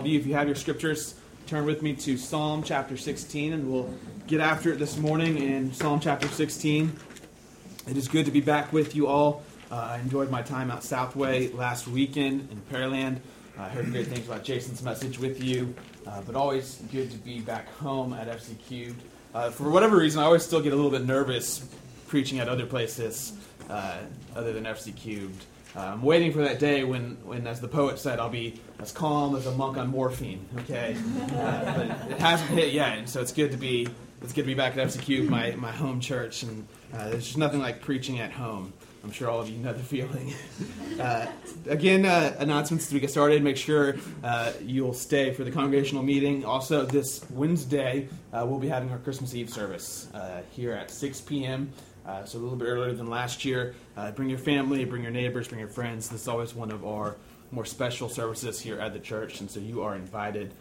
All of you, if you have your scriptures, turn with me to Psalm chapter 16, and we'll get after it this morning in Psalm chapter 16. It is good to be back with you all. I enjoyed my time out Southway last weekend in Pearland. I heard great things about Jason's message with you, but always good to be back home at FC Cubed. For whatever reason, I always still get a little bit nervous preaching at other places other than FC Cubed. I'm waiting for that day when, as the poet said, I'll be as calm as a monk on morphine. Okay, but it hasn't hit yet, and so it's good to be back at FC Cubed, my home church, and there's just nothing like preaching at home. I'm sure all of you know the feeling. Again, announcements as we get started. Make sure you'll stay for the congregational meeting. Also, this Wednesday, we'll be having our Christmas Eve service here at 6 p.m., so a little bit earlier than last year. Bring your family, bring your neighbors, bring your friends. This is always one of our more special services here at the church, and so you are invited.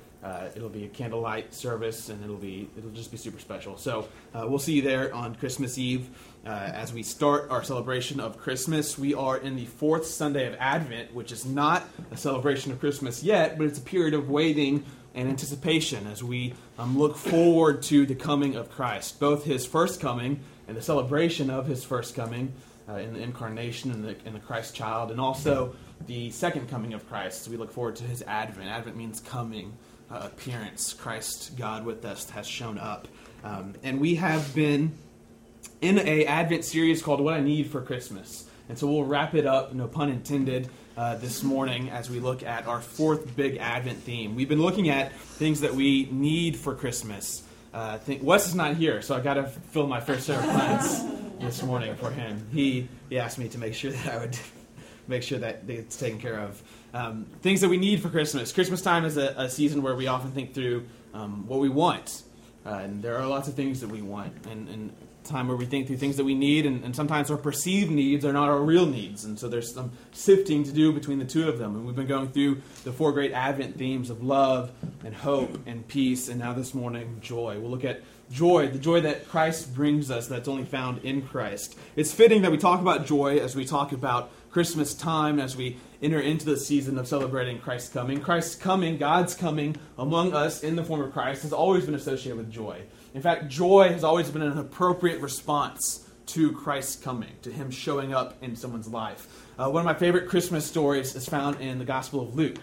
It'll be a candlelight service, and it'll just be super special. So we'll see you there on Christmas Eve. As we start our celebration of Christmas, we are in the fourth Sunday of Advent, which is not a celebration of Christmas yet, but it's a period of waiting and anticipation as we look forward to the coming of Christ, both his first coming and the celebration of his first coming in the incarnation and the Christ child, and also the second coming of Christ. So we look forward to his advent. Advent means coming, appearance. Christ, God with us, has shown up. And we have been in an Advent series called What I Need for Christmas. And so we'll wrap it up, no pun intended, this morning as we look at our fourth big Advent theme. We've been looking at things that we need for Christmas. Wes is not here, so I got to fill my first serve plans this morning for him. He asked me to make sure that I would make sure that it's taken care of. Things that we need for Christmas. Christmas time is a season where we often think through what we want. And there are lots of things that we want, and time where we think through things that we need, and sometimes our perceived needs are not our real needs, and so there's some sifting to do between the two of them. And we've been going through the four great Advent themes of love and hope and peace, and now this morning, joy. We'll look at joy, the joy that Christ brings us that's only found in Christ. It's fitting that we talk about joy as we talk about Christmas time, as we enter into the season of celebrating Christ's coming. Christ's coming, God's coming among us in the form of Christ, has always been associated with joy. In fact, joy has always been an appropriate response to Christ's coming, to him showing up in someone's life. One of my favorite Christmas stories is found in the Gospel of Luke.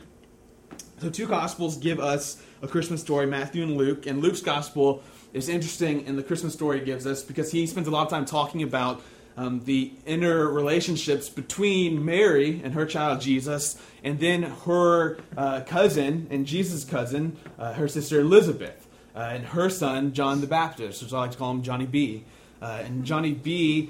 So two Gospels give us a Christmas story, Matthew and Luke. And Luke's Gospel is interesting in the Christmas story it gives us because he spends a lot of time talking about the inner relationships between Mary and her child Jesus, and then her cousin and Jesus' cousin, her sister Elizabeth. And her son, John the Baptist, which I like to call him Johnny B. And Johnny B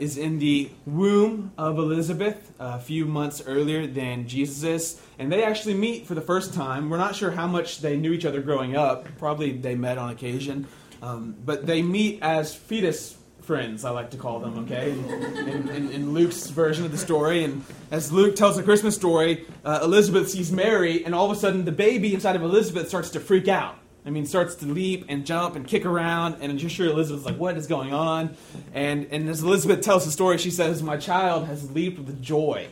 is in the womb of Elizabeth a few months earlier than Jesus is. And they actually meet for the first time. We're not sure how much they knew each other growing up. Probably they met on occasion. But they meet as fetus friends, I like to call them, okay, in Luke's version of the story. And as Luke tells the Christmas story, Elizabeth sees Mary, and all of a sudden the baby inside of Elizabeth starts to freak out. I mean, starts to leap and jump and kick around, and I'm sure Elizabeth's like, what is going on? And as Elizabeth tells the story, she says, my child has leaped with joy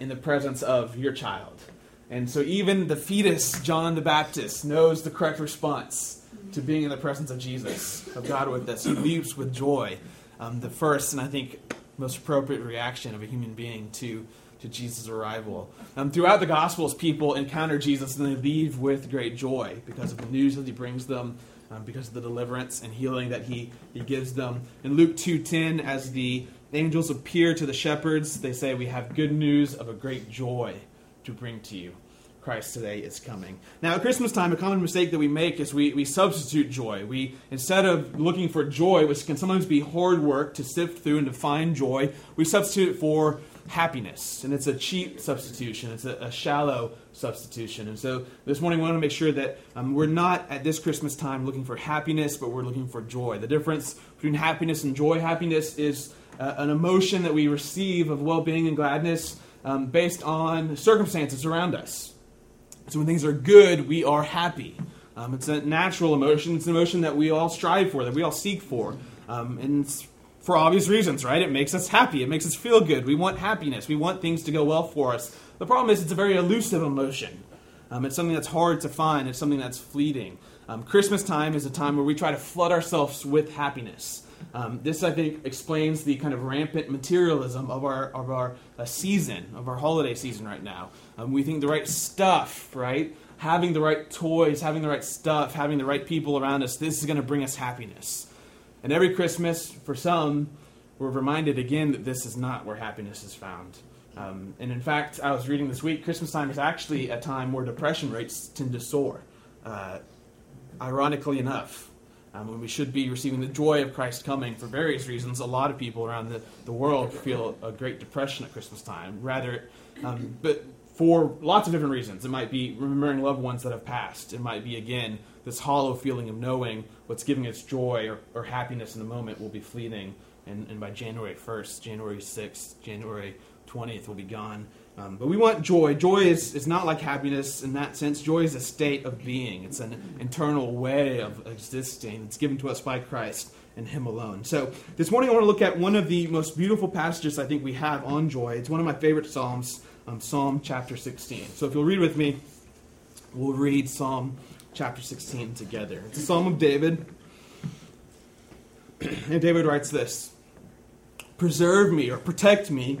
in the presence of your child. And so even the fetus, John the Baptist, knows the correct response to being in the presence of Jesus, of God with us. He leaps with joy. The first and I think most appropriate reaction of a human being to Jesus' arrival. Throughout the Gospels, people encounter Jesus and they leave with great joy because of the news that he brings them, because of the deliverance and healing that he gives them. In Luke 2:10, as the angels appear to the shepherds, they say, we have good news of a great joy to bring to you. Christ today is coming. Now, at Christmas time, a common mistake that we make is we substitute joy. We, instead of looking for joy, which can sometimes be hard work to sift through and to find joy, we substitute it for happiness, and it's a cheap substitution. It's a shallow substitution. And so this morning we want to make sure that we're not at this Christmas time looking for happiness, but we're looking for joy. The difference between happiness and joy: happiness is an emotion that we receive of well-being and gladness based on circumstances around us. So when things are good, we are happy. It's a natural emotion. It's an emotion that we all strive for, that we all seek for. And it's for obvious reasons, right? It makes us happy. It makes us feel good. We want happiness. We want things to go well for us. The problem is it's a very elusive emotion. It's something that's hard to find. It's something that's fleeting. Christmas time is a time where we try to flood ourselves with happiness. This, I think, explains the kind of rampant materialism of our season, of our holiday season right now. We think the right stuff, right? Having the right toys, having the right stuff, having the right people around us, this is going to bring us happiness. And every Christmas, for some, we're reminded again that this is not where happiness is found. And in fact, I was reading this week, Christmas time is actually a time where depression rates tend to soar, ironically enough. When we should be receiving the joy of Christ coming for various reasons, a lot of people around the world feel a great depression at Christmas time. Rather, but for lots of different reasons. It might be remembering loved ones that have passed. It might be, again, this hollow feeling of knowing what's giving us joy or happiness in the moment will be fleeting. And by January 1st, January 6th, January 20th will be gone. But we want joy. Joy is not like happiness in that sense. Joy is a state of being. It's an internal way of existing. It's given to us by Christ and Him alone. So this morning I want to look at one of the most beautiful passages I think we have on joy. It's one of my favorite Psalms, Psalm chapter 16. So if you'll read with me, we'll read Psalm chapter 16 together. It's a Psalm of David. And David writes this: "Preserve me," or protect me,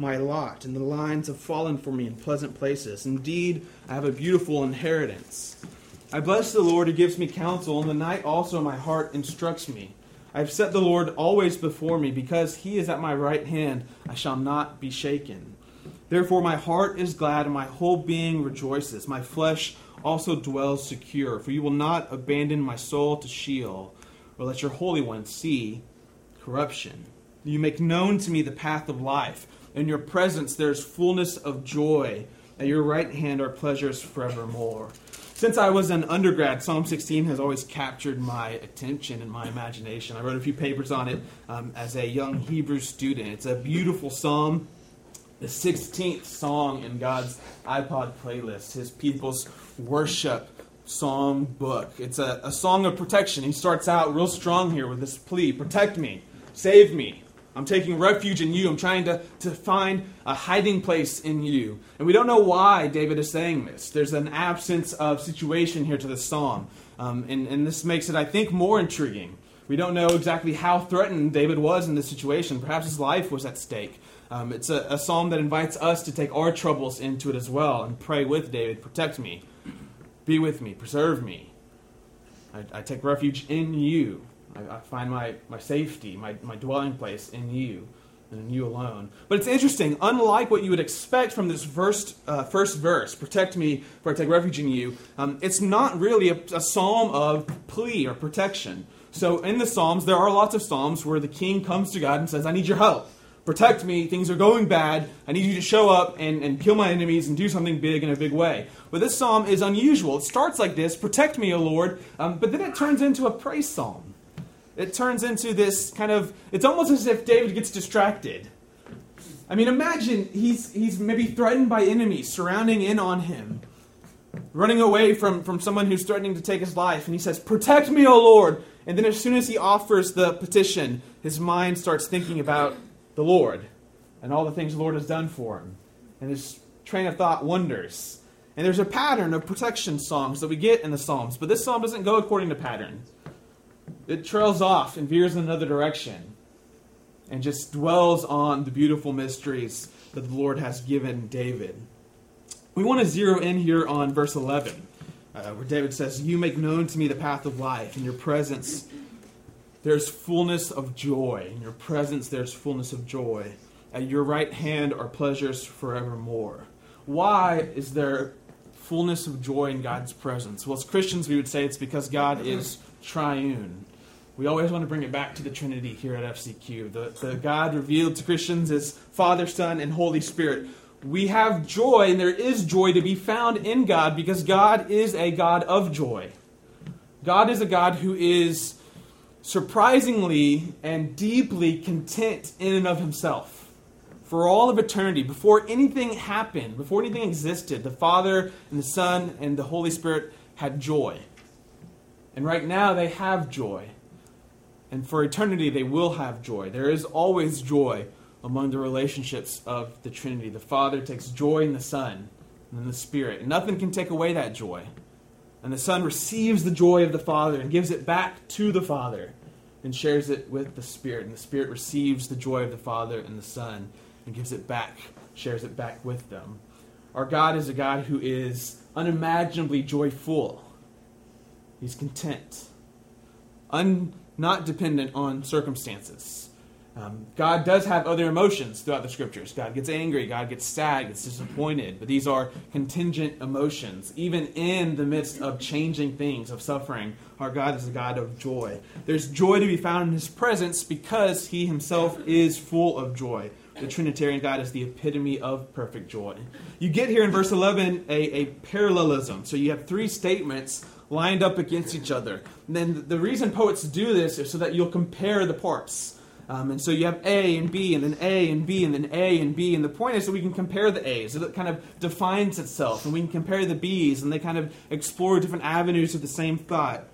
my lot, and the lines have fallen for me in pleasant places. Indeed, I have a beautiful inheritance. I bless the Lord who gives me counsel, and the night also my heart instructs me. I have set the Lord always before me, because He is at my right hand, I shall not be shaken. Therefore my heart is glad, and my whole being rejoices. My flesh also dwells secure, for you will not abandon my soul to Sheol, or let your Holy One see corruption. You make known to me the path of life. In your presence there is fullness of joy. At your right hand are pleasures forevermore." Since I was an undergrad, Psalm 16 has always captured my attention and my imagination. I wrote a few papers on it as a young Hebrew student. It's a beautiful psalm, the 16th song in God's iPod playlist, His people's worship song book. It's a song of protection. He starts out real strong here with this plea: protect me, save me. I'm taking refuge in you. I'm trying to find a hiding place in you. And we don't know why David is saying this. There's an absence of situation here to the psalm. And this makes it, I think, more intriguing. We don't know exactly how threatened David was in this situation. Perhaps his life was at stake. It's a psalm that invites us to take our troubles into it as well and pray with David: protect me, be with me, preserve me. I take refuge in you. I find my safety, my dwelling place in you, and in you alone. But it's interesting, unlike what you would expect from this first verse, protect me, for I take refuge in you, it's not really a psalm of plea or protection. So in the Psalms, there are lots of Psalms where the king comes to God and says, I need your help. Protect me, things are going bad, I need you to show up and kill my enemies and do something big in a big way. But this psalm is unusual. It starts like this: protect me, O Lord, but then it turns into a praise psalm. It turns into this kind of, it's almost as if David gets distracted. I mean, imagine he's maybe threatened by enemies surrounding in on him, running away from someone who's threatening to take his life, and he says, protect me, O Lord. And then as soon as he offers the petition, his mind starts thinking about the Lord and all the things the Lord has done for him. And his train of thought wanders. And there's a pattern of protection songs that we get in the Psalms, but this psalm doesn't go according to pattern. It trails off and veers in another direction and just dwells on the beautiful mysteries that the Lord has given David. We want to zero in here on verse 11, where David says, you make known to me the path of life. In your presence, there's fullness of joy. In your presence, there's fullness of joy. At your right hand are pleasures forevermore. Why is there fullness of joy in God's presence? Well, as Christians, we would say it's because God is triune. We always want to bring it back to the Trinity here at FCQ. The God revealed to Christians is Father, Son, and Holy Spirit. We have joy, and there is joy to be found in God because God is a God of joy. God is a God who is surprisingly and deeply content in and of himself. For all of eternity, before anything happened, before anything existed, the Father and the Son and the Holy Spirit had joy. And right now they have joy. And for eternity they will have joy. There is always joy among the relationships of the Trinity. The Father takes joy in the Son and in the Spirit. And nothing can take away that joy. And the Son receives the joy of the Father and gives it back to the Father and shares it with the Spirit. And the Spirit receives the joy of the Father and the Son and gives it back, shares it back with them. Our God is a God who is unimaginably joyful. He's content, not dependent on circumstances. God does have other emotions throughout the Scriptures. God gets angry, God gets sad, gets disappointed. But these are contingent emotions. Even in the midst of changing things, of suffering, our God is a God of joy. There's joy to be found in His presence because He Himself is full of joy. The Trinitarian God is the epitome of perfect joy. You get here in verse 11 a parallelism. So you have three statements lined up against each other. And then the reason poets do this is so that you'll compare the parts. And so you have A and B, and then A and B, and then A and B. And the point is that we can compare the A's. So that kind of defines itself. And we can compare the B's, and they kind of explore different avenues of the same thought.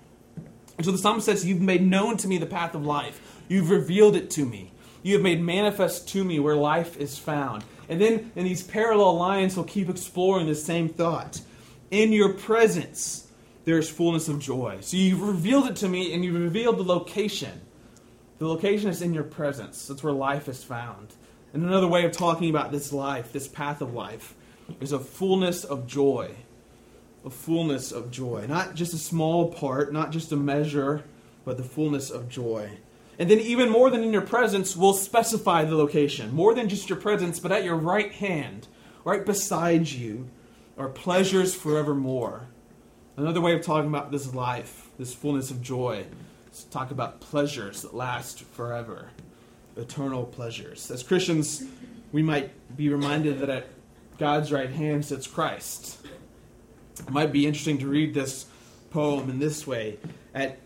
And so the psalmist says, "You've made known to me the path of life. You've revealed it to me. You have made manifest to me where life is found." And then in these parallel lines, he'll keep exploring the same thought. In your presence, there is fullness of joy. So you've revealed it to me, and you've revealed the location. The location is in your presence. That's where life is found. And another way of talking about this life, this path of life, is a fullness of joy. A fullness of joy. Not just a small part, not just a measure, but the fullness of joy. And then even more than in your presence, we'll specify the location. More than just your presence, but at your right hand, right beside you, are pleasures forevermore. Another way of talking about this life, this fullness of joy, talk about pleasures that last forever, eternal pleasures. As Christians, we might be reminded that at God's right hand sits Christ. It might be interesting to read this poem in this way. At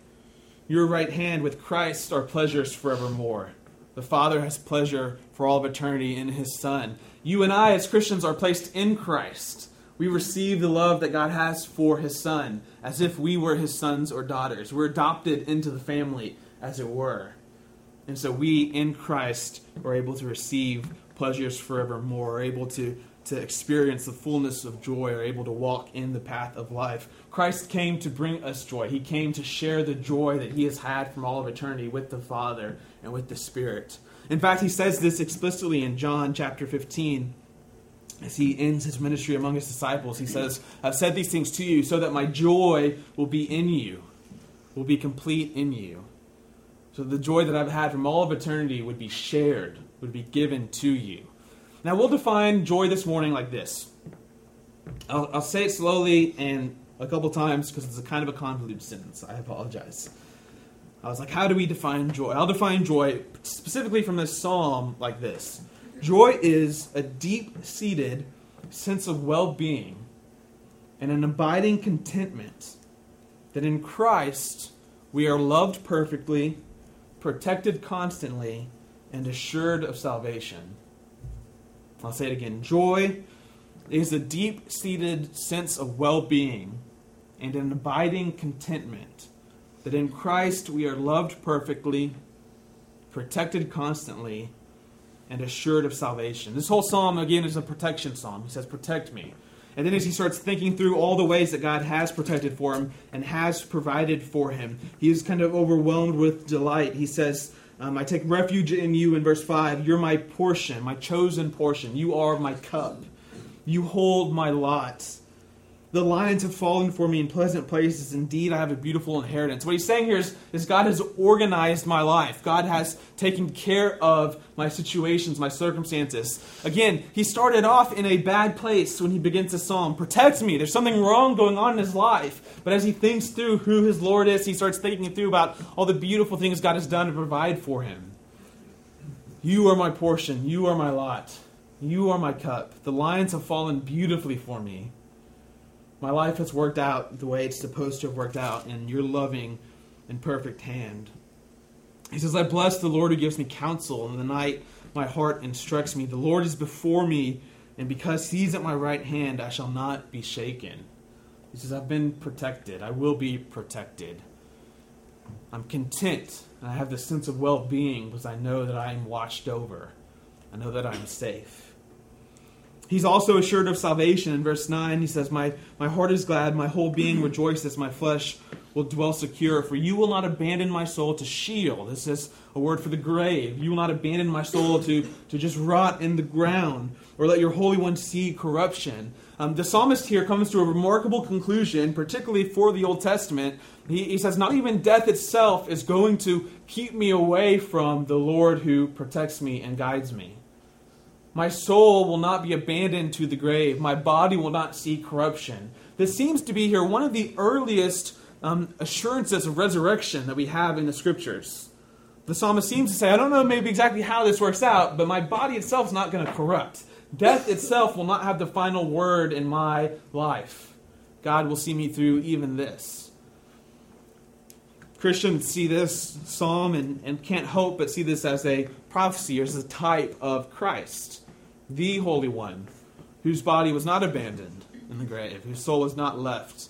your right hand with Christ are pleasures forevermore. The Father has pleasure for all of eternity in His Son. You and I as Christians are placed in Christ. We receive the love that God has for His Son, as if we were His sons or daughters. We're adopted into the family, as it were. And so we, in Christ, are able to receive pleasures forevermore, are able to experience the fullness of joy, are able to walk in the path of life. Christ came to bring us joy. He came to share the joy that He has had from all of eternity with the Father and with the Spirit. In fact, He says this explicitly in John chapter 15. As He ends His ministry among His disciples, He says, "I've said these things to you so that my joy will be in you, will be complete in you." So the joy that I've had from all of eternity would be shared, would be given to you. Now we'll define joy this morning like this. I'll say it slowly and a couple times because it's a kind of a convoluted sentence. I apologize. I was like, how do we define joy? I'll define joy specifically from this psalm like this. Joy is a deep-seated sense of well-being and an abiding contentment that in Christ we are loved perfectly, protected constantly, and assured of salvation. I'll say it again. Joy is a deep-seated sense of well-being and an abiding contentment that in Christ we are loved perfectly, protected constantly, and assured of salvation. This whole psalm, again, is a protection psalm. He says, protect me. And then as he starts thinking through all the ways that God has protected for him and has provided for him, he is kind of overwhelmed with delight. He says, I take refuge in you in verse 5. You're my portion, my chosen portion. You are my cup. You hold my lot. The lions have fallen for me in pleasant places. Indeed, I have a beautiful inheritance. What he's saying here is God has organized my life. God has taken care of my situations, my circumstances. Again, he started off in a bad place when he begins the psalm. Protect me. There's something wrong going on in his life. But as he thinks through who his Lord is, he starts thinking through about all the beautiful things God has done to provide for him. You are my portion. You are my lot. You are my cup. The lions have fallen beautifully for me. My life has worked out the way it's supposed to have worked out in your loving and perfect hand. He says, I bless the Lord who gives me counsel. In the night my heart instructs me. The Lord is before me, and because he's at my right hand, I shall not be shaken. He says, I've been protected. I will be protected. I'm content, and I have this sense of well-being because I know that I am watched over. I know that I am safe. He's also assured of salvation. In verse 9, he says, My heart is glad, my whole being rejoices, my flesh will dwell secure. For you will not abandon my soul to Sheol. This is a word for the grave. You will not abandon my soul to just rot in the ground, or let your Holy One see corruption. The psalmist here comes to a remarkable conclusion, particularly for the Old Testament. He says, not even death itself is going to keep me away from the Lord who protects me and guides me. My soul will not be abandoned to the grave. My body will not see corruption. This seems to be here one of the earliest assurances of resurrection that we have in the Scriptures. The psalmist seems to say, I don't know maybe exactly how this works out, but my body itself is not going to corrupt. Death itself will not have the final word in my life. God will see me through even this. Christians see this psalm and can't help but see this as a prophecy, or as a type of Christ, the Holy One, whose body was not abandoned in the grave, whose soul was not left,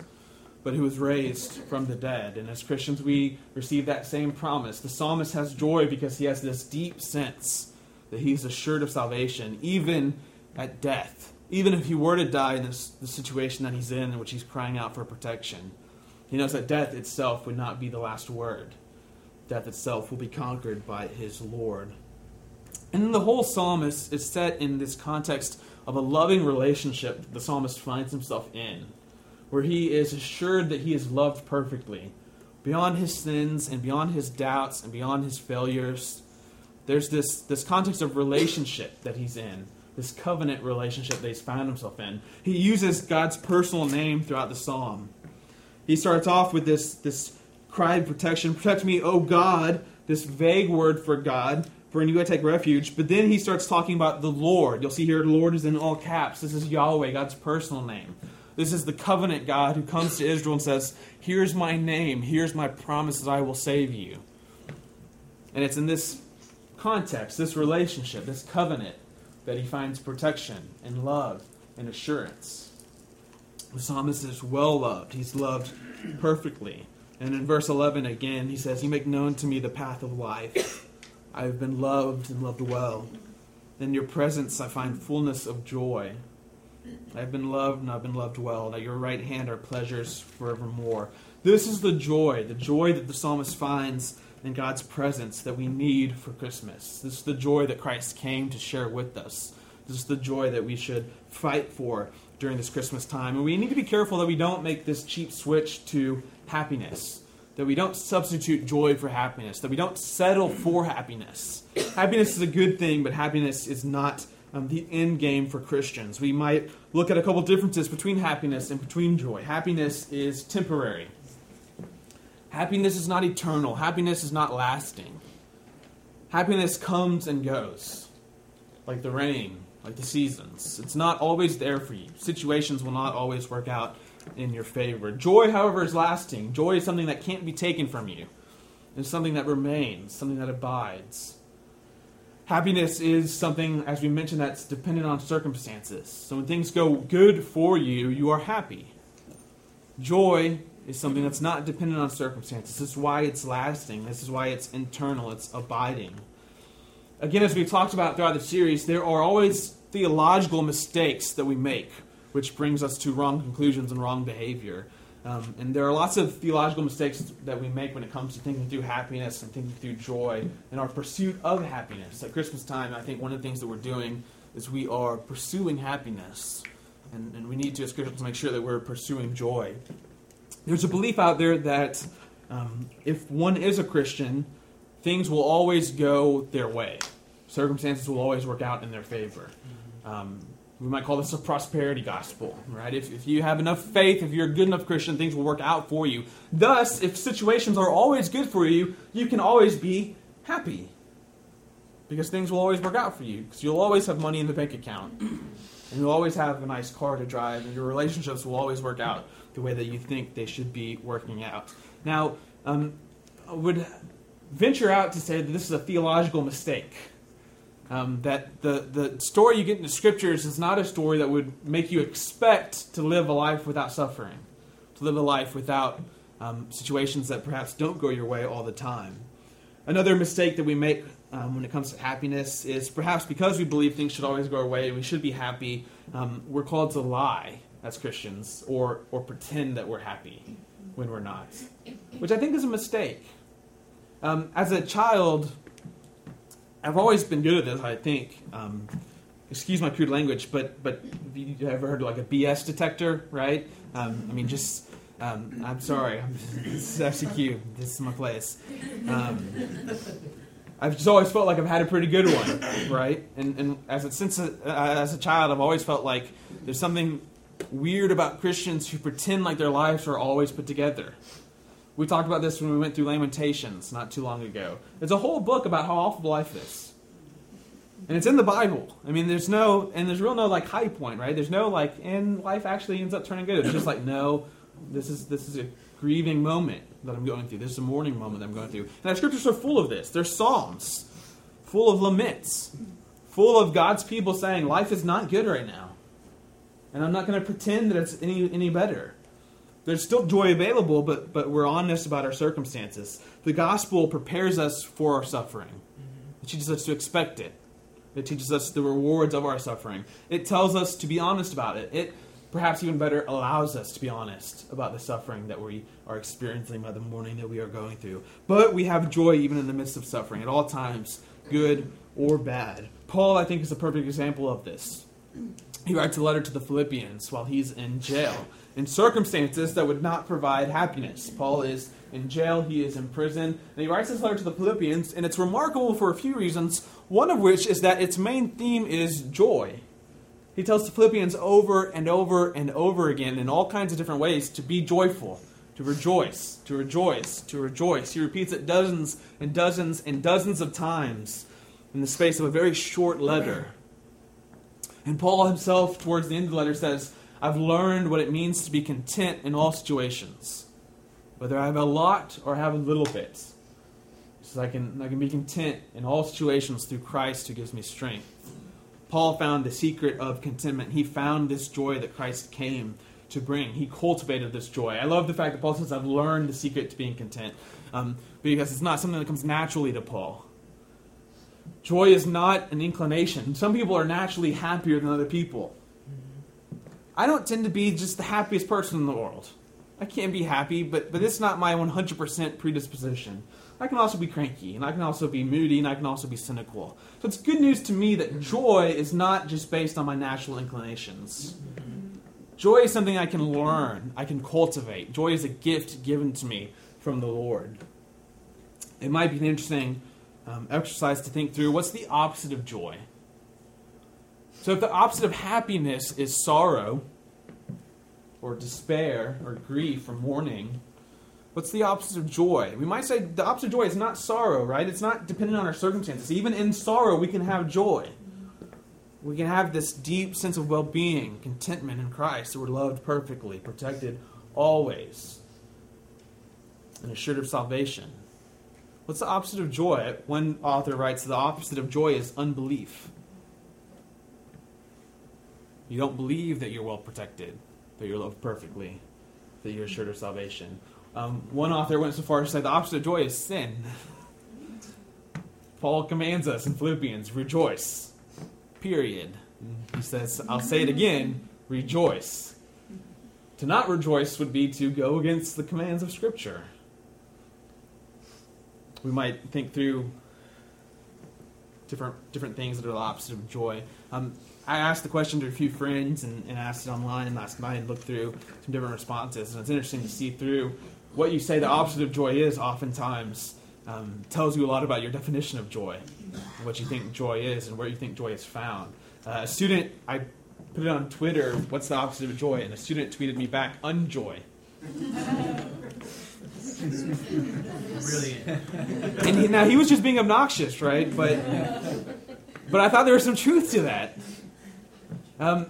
but who was raised from the dead. And as Christians, we receive that same promise. The psalmist has joy because he has this deep sense that he's assured of salvation, even at death, even if he were to die in the situation that he's in which he's crying out for protection. He knows that death itself would not be the last word. Death itself will be conquered by his Lord. And the whole psalm is set in this context of a loving relationship that the psalmist finds himself in, where he is assured that he is loved perfectly, beyond his sins and beyond his doubts and beyond his failures. There's this context of relationship that he's in, this covenant relationship that he's found himself in. He uses God's personal name throughout the psalm. He starts off with this cry of protection. Protect me, O God, this vague word for God, for in you I take refuge. But then he starts talking about the Lord. You'll see here, Lord is in all caps. This is Yahweh, God's personal name. This is the covenant God who comes to Israel and says, here's my name, here's my promises, I will save you. And it's in this context, this relationship, this covenant, that he finds protection and love and assurance. The psalmist is well loved. He's loved perfectly. And in verse 11 again, he says, you make known to me the path of life. I have been loved and loved well. In your presence I find fullness of joy. I have been loved and I've been loved well, and at your right hand are pleasures forevermore. This is the joy that the psalmist finds in God's presence that we need for Christmas. This is the joy that Christ came to share with us. This is the joy that we should fight for during this Christmas time. And we need to be careful that we don't make this cheap switch to happiness, that we don't substitute joy for happiness, that we don't settle for happiness. Happiness is a good thing, but happiness is not the end game for Christians. We might look at a couple differences between happiness and between joy. Happiness is temporary. Happiness is not eternal. Happiness is not lasting. Happiness comes and goes, like the rain, like the seasons. It's not always there for you. Situations will not always work out in your favor. Joy, however, is lasting. Joy is something that can't be taken from you. It's something that remains, something that abides. Happiness is something, as we mentioned, that's dependent on circumstances. So when things go good for you, you are happy. Joy is something that's not dependent on circumstances. This is why it's lasting. This is why it's internal. It's abiding. Again, as we've talked about throughout the series, there are always theological mistakes that we make, which brings us to wrong conclusions and wrong behavior. And there are lots of theological mistakes that we make when it comes to thinking through happiness and thinking through joy and our pursuit of happiness. At Christmas time, I think one of the things that we're doing is we are pursuing happiness. And we need to, as Christians, make sure that we're pursuing joy. There's a belief out there that if one is a Christian, things will always go their way. Circumstances will always work out in their favor. We might call this a prosperity gospel, right? If you have enough faith, if you're a good enough Christian, things will work out for you. Thus, if situations are always good for you, you can always be happy. Because things will always work out for you. Because you'll always have money in the bank account. And you'll always have a nice car to drive. And your relationships will always work out the way that you think they should be working out. Now, I would venture out to say that this is a theological mistake. That the story you get in the Scriptures is not a story that would make you expect to live a life without suffering, to live a life without situations that perhaps don't go your way all the time. Another mistake that we make when it comes to happiness is perhaps because we believe things should always go our way and we should be happy, we're called to lie as Christians or pretend that we're happy when we're not, which I think is a mistake. As a child, I've always been good at this, I think. Excuse my crude language, but have you ever heard of like a BS detector, right? I'm sorry. This is FC Cubed. This is my place. I've just always felt like I've had a pretty good one, right? And as a child, I've always felt like there's something weird about Christians who pretend like their lives are always put together. We talked about this when we went through Lamentations not too long ago. It's a whole book about how awful life is. And it's in the Bible. I mean, there's no high point, right? There's no and life actually ends up turning good. It's just this is a grieving moment that I'm going through. This is a mourning moment that I'm going through. And our Scriptures are full of this. They're psalms, full of laments, full of God's people saying, life is not good right now. And I'm not going to pretend that it's any better. There's still joy available, but we're honest about our circumstances. The gospel prepares us for our suffering. It teaches us to expect it. It teaches us the rewards of our suffering. It tells us to be honest about it. It, perhaps even better, allows us to be honest about the suffering that we are experiencing, by the mourning that we are going through. But we have joy even in the midst of suffering, at all times, good or bad. Paul, I think, is a perfect example of this. He writes a letter to the Philippians while he's in jail, in circumstances that would not provide happiness. Paul is in jail, he is in prison, and he writes this letter to the Philippians, and it's remarkable for a few reasons, one of which is that its main theme is joy. He tells the Philippians over and over and over again in all kinds of different ways to be joyful, to rejoice, to rejoice, to rejoice. He repeats it dozens and dozens and dozens of times in the space of a very short letter. And Paul himself, towards the end of the letter, says, I've learned what it means to be content in all situations, whether I have a lot or have a little bit. He says, I can be content in all situations through Christ who gives me strength. Paul found the secret of contentment. He found this joy that Christ came to bring. He cultivated this joy. I love the fact that Paul says, I've learned the secret to being content, because it's not something that comes naturally to Paul. Joy is not an inclination. Some people are naturally happier than other people. I don't tend to be just the happiest person in the world. I can be happy, but it's not my 100% predisposition. I can also be cranky, and I can also be moody, and I can also be cynical. So it's good news to me that joy is not just based on my natural inclinations. Joy is something I can learn, I can cultivate. Joy is a gift given to me from the Lord. It might be an interesting exercise to think through, what's the opposite of joy? So if the opposite of happiness is sorrow, or despair, or grief, or mourning, what's the opposite of joy? We might say the opposite of joy is not sorrow, right? It's not dependent on our circumstances. Even in sorrow, we can have joy. We can have this deep sense of well-being, contentment in Christ, that we're loved perfectly, protected always, and assured of salvation. What's the opposite of joy? One author writes, the opposite of joy is unbelief. You don't believe that you're well protected, that you're loved perfectly, that you're assured of salvation. One author went so far as to say the opposite of joy is sin. Paul commands us in Philippians, rejoice, period. He says, I'll say it again, rejoice. To not rejoice would be to go against the commands of Scripture. We might think through different things that are the opposite of joy. I asked the question to a few friends and asked it online last night and looked through some different responses. And it's interesting to see through what you say the opposite of joy is oftentimes tells you a lot about your definition of joy, what you think joy is and where you think joy is found. A student, I put it on Twitter, what's the opposite of joy? And a student tweeted me back, unjoy. Brilliant. And now he was just being obnoxious, right? But I thought there was some truth to that.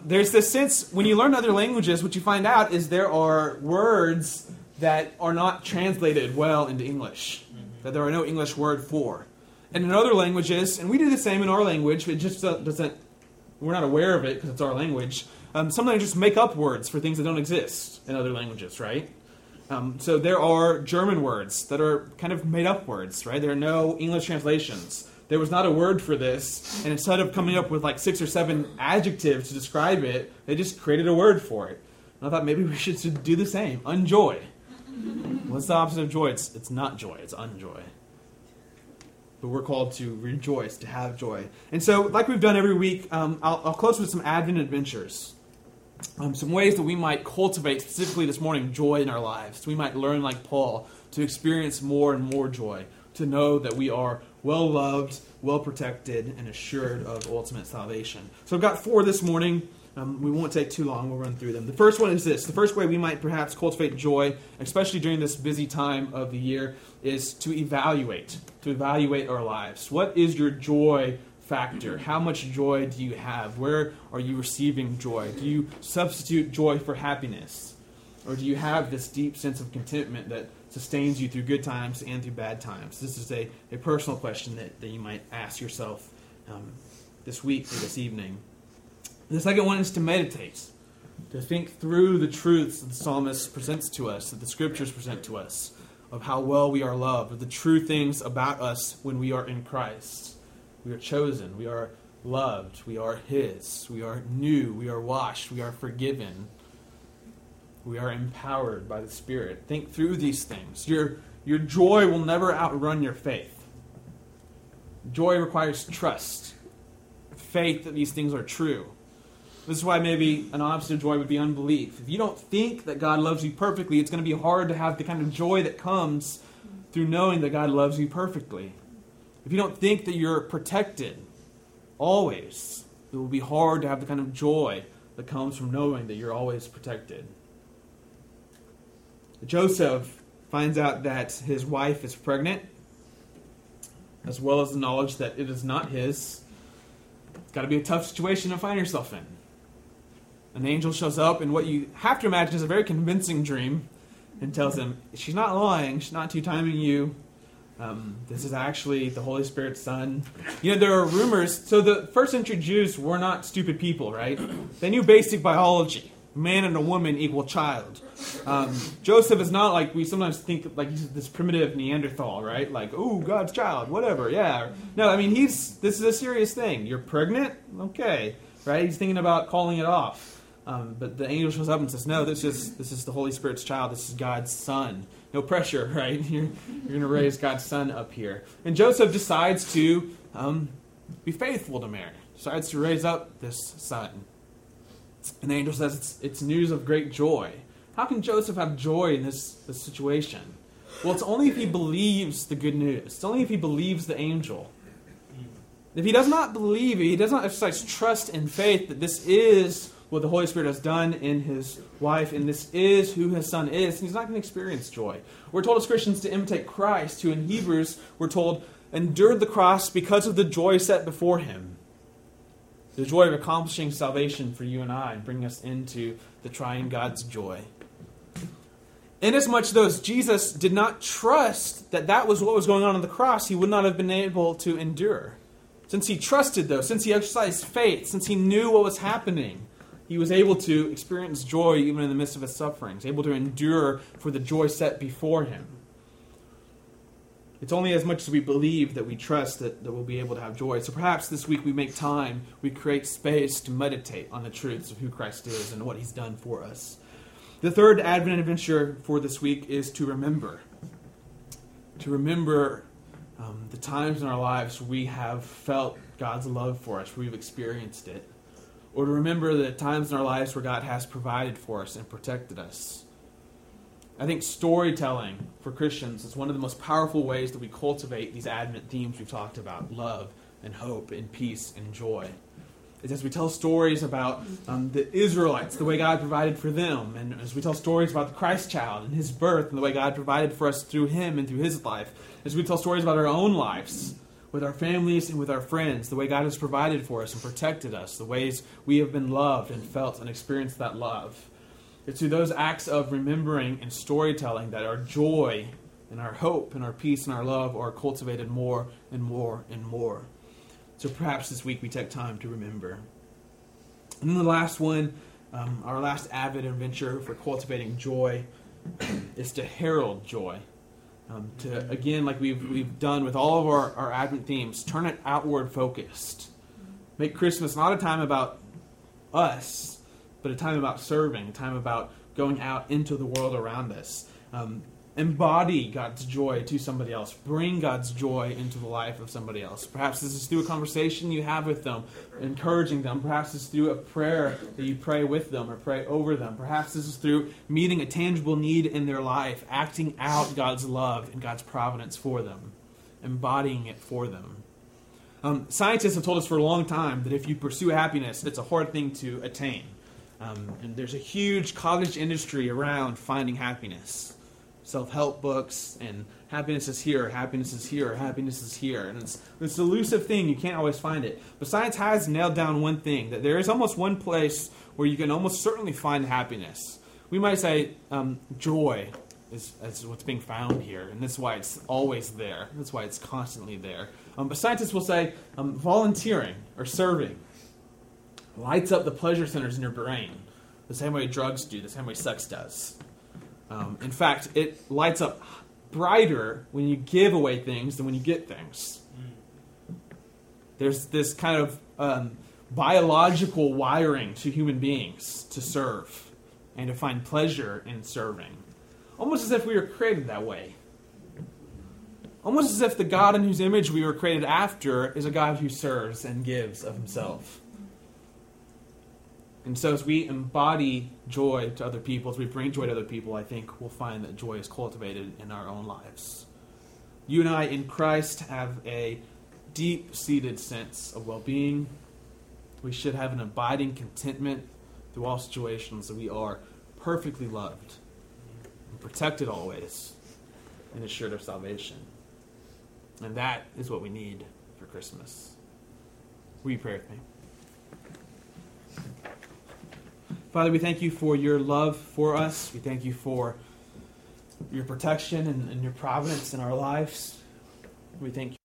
There's this sense, when you learn other languages, what you find out is there are words that are not translated well into English. Mm-hmm. that there are no English word for. And in other languages, and we do the same in our language, it just doesn't, we're not aware of it because it's our language. Some languages make up words for things that don't exist in other languages, right? So there are German words that are kind of made up words, right? There are no English translations. There was not a word for this, and instead of coming up with like 6 or 7 adjectives to describe it, they just created a word for it. And I thought maybe we should do the same. Unjoy. What's the opposite of joy? It's not joy, it's unjoy. But we're called to rejoice, to have joy. And so, like we've done every week, I'll close with some Advent adventures. Some ways that we might cultivate, specifically this morning, joy in our lives. We might learn, like Paul, to experience more and more joy, to know that we are well-loved, well-protected, and assured of ultimate salvation. So I've got 4 this morning. We won't take too long. We'll run through them. The first one is this. The first way we might perhaps cultivate joy, especially during this busy time of the year, is to evaluate our lives. What is your joy factor? How much joy do you have? Where are you receiving joy? Do you substitute joy for happiness? Or do you have this deep sense of contentment that sustains you through good times and through bad times? This is a personal question that you might ask yourself this week or this evening. The second one is to meditate, to think through the truths that the psalmist presents to us, that the scriptures present to us, of how well we are loved, of the true things about us when we are in Christ. We are chosen, we are loved, we are His, we are new, we are washed, we are forgiven, we are empowered by the Spirit. Think through these things. Your joy will never outrun your faith. Joy requires trust, faith that these things are true. This is why maybe an obstacle to joy would be unbelief. If you don't think that God loves you perfectly, it's going to be hard to have the kind of joy that comes through knowing that God loves you perfectly. If you don't think that you're protected always, it will be hard to have the kind of joy that comes from knowing that you're always protected. Joseph finds out that his wife is pregnant, as well as the knowledge that it is not his. It's got to be a tough situation to find yourself in. An angel shows up, and what you have to imagine is a very convincing dream, and tells him, she's not lying, she's not two-timing you. This is actually the Holy Spirit's son. You know, there are rumors. So the first century Jews were not stupid people, right? They knew basic biology. Man and a woman equal child. Joseph is not like we sometimes think, like he's this primitive Neanderthal, right? Like, oh, God's child, whatever, yeah. No, I mean, this is a serious thing. You're pregnant? Okay, right? He's thinking about calling it off. But the angel shows up and says, no, this is the Holy Spirit's child. This is God's son. No pressure, right? You're going to raise God's son up here. And Joseph decides to be faithful to Mary. Decides to raise up this son. And the angel says, it's news of great joy. How can Joseph have joy in this situation? Well, it's only if he believes the good news. It's only if he believes the angel. If he does not believe it, he does not exercise trust and faith that this is what the Holy Spirit has done in his wife, and this is who his son is, and he's not going to experience joy. We're told as Christians to imitate Christ, who in Hebrews, we're told, endured the cross because of the joy set before him. The joy of accomplishing salvation for you and I, and bringing us into the triune God's joy. Inasmuch though as Jesus did not trust that was what was going on the cross, he would not have been able to endure. Since he trusted though, since he exercised faith, since he knew what was happening, he was able to experience joy even in the midst of his sufferings, able to endure for the joy set before him. It's only as much as we believe that we trust that we'll be able to have joy. So perhaps this week we make time, we create space to meditate on the truths of who Christ is and what he's done for us. The third Advent adventure for this week is to remember. To remember the times in our lives we have felt God's love for us, we've experienced it. Or to remember the times in our lives where God has provided for us and protected us. I think storytelling for Christians is one of the most powerful ways that we cultivate these Advent themes we've talked about, love and hope and peace and joy. It's as we tell stories about the Israelites, the way God provided for them, and as we tell stories about the Christ child and his birth and the way God provided for us through him and through his life, as we tell stories about our own lives, with our families and with our friends, the way God has provided for us and protected us, the ways we have been loved and felt and experienced that love. It's through those acts of remembering and storytelling that our joy and our hope and our peace and our love are cultivated more and more and more. So perhaps this week we take time to remember. And then the last one, our last avid adventure for cultivating joy is to herald joy. To again, like we've done with all of our Advent themes, turn it outward focused. Make Christmas not a time about us, but a time about serving, a time about going out into the world around us. Embody God's joy to somebody else. Bring God's joy into the life of somebody else. Perhaps this is through a conversation you have with them, encouraging them. Perhaps it's through a prayer that you pray with them or pray over them. Perhaps this is through meeting a tangible need in their life, acting out God's love and God's providence for them, embodying it for them. Scientists have told us for a long time that if you pursue happiness, it's a hard thing to attain. And there's a huge cottage industry around finding happiness. Self-help books and happiness is here, happiness is here, happiness is here. And it's this elusive thing. You can't always find it. But science has nailed down one thing, that there is almost one place where you can almost certainly find happiness. We might say joy is what's being found here, and that's why it's always there. That's why it's constantly there. But scientists will say volunteering or serving lights up the pleasure centers in your brain, the same way drugs do, the same way sex does. In fact, it lights up brighter when you give away things than when you get things. There's this kind of biological wiring to human beings to serve and to find pleasure in serving. Almost as if we were created that way. Almost as if the God in whose image we were created after is a God who serves and gives of himself. And so as we embody joy to other people, as we bring joy to other people, I think we'll find that joy is cultivated in our own lives. You and I in Christ have a deep-seated sense of well-being. We should have an abiding contentment through all situations that we are perfectly loved, and protected always, and assured of salvation. And that is what we need for Christmas. Will you pray with me? Father, we thank you for your love for us. We thank you for your protection and your providence in our lives. We thank you.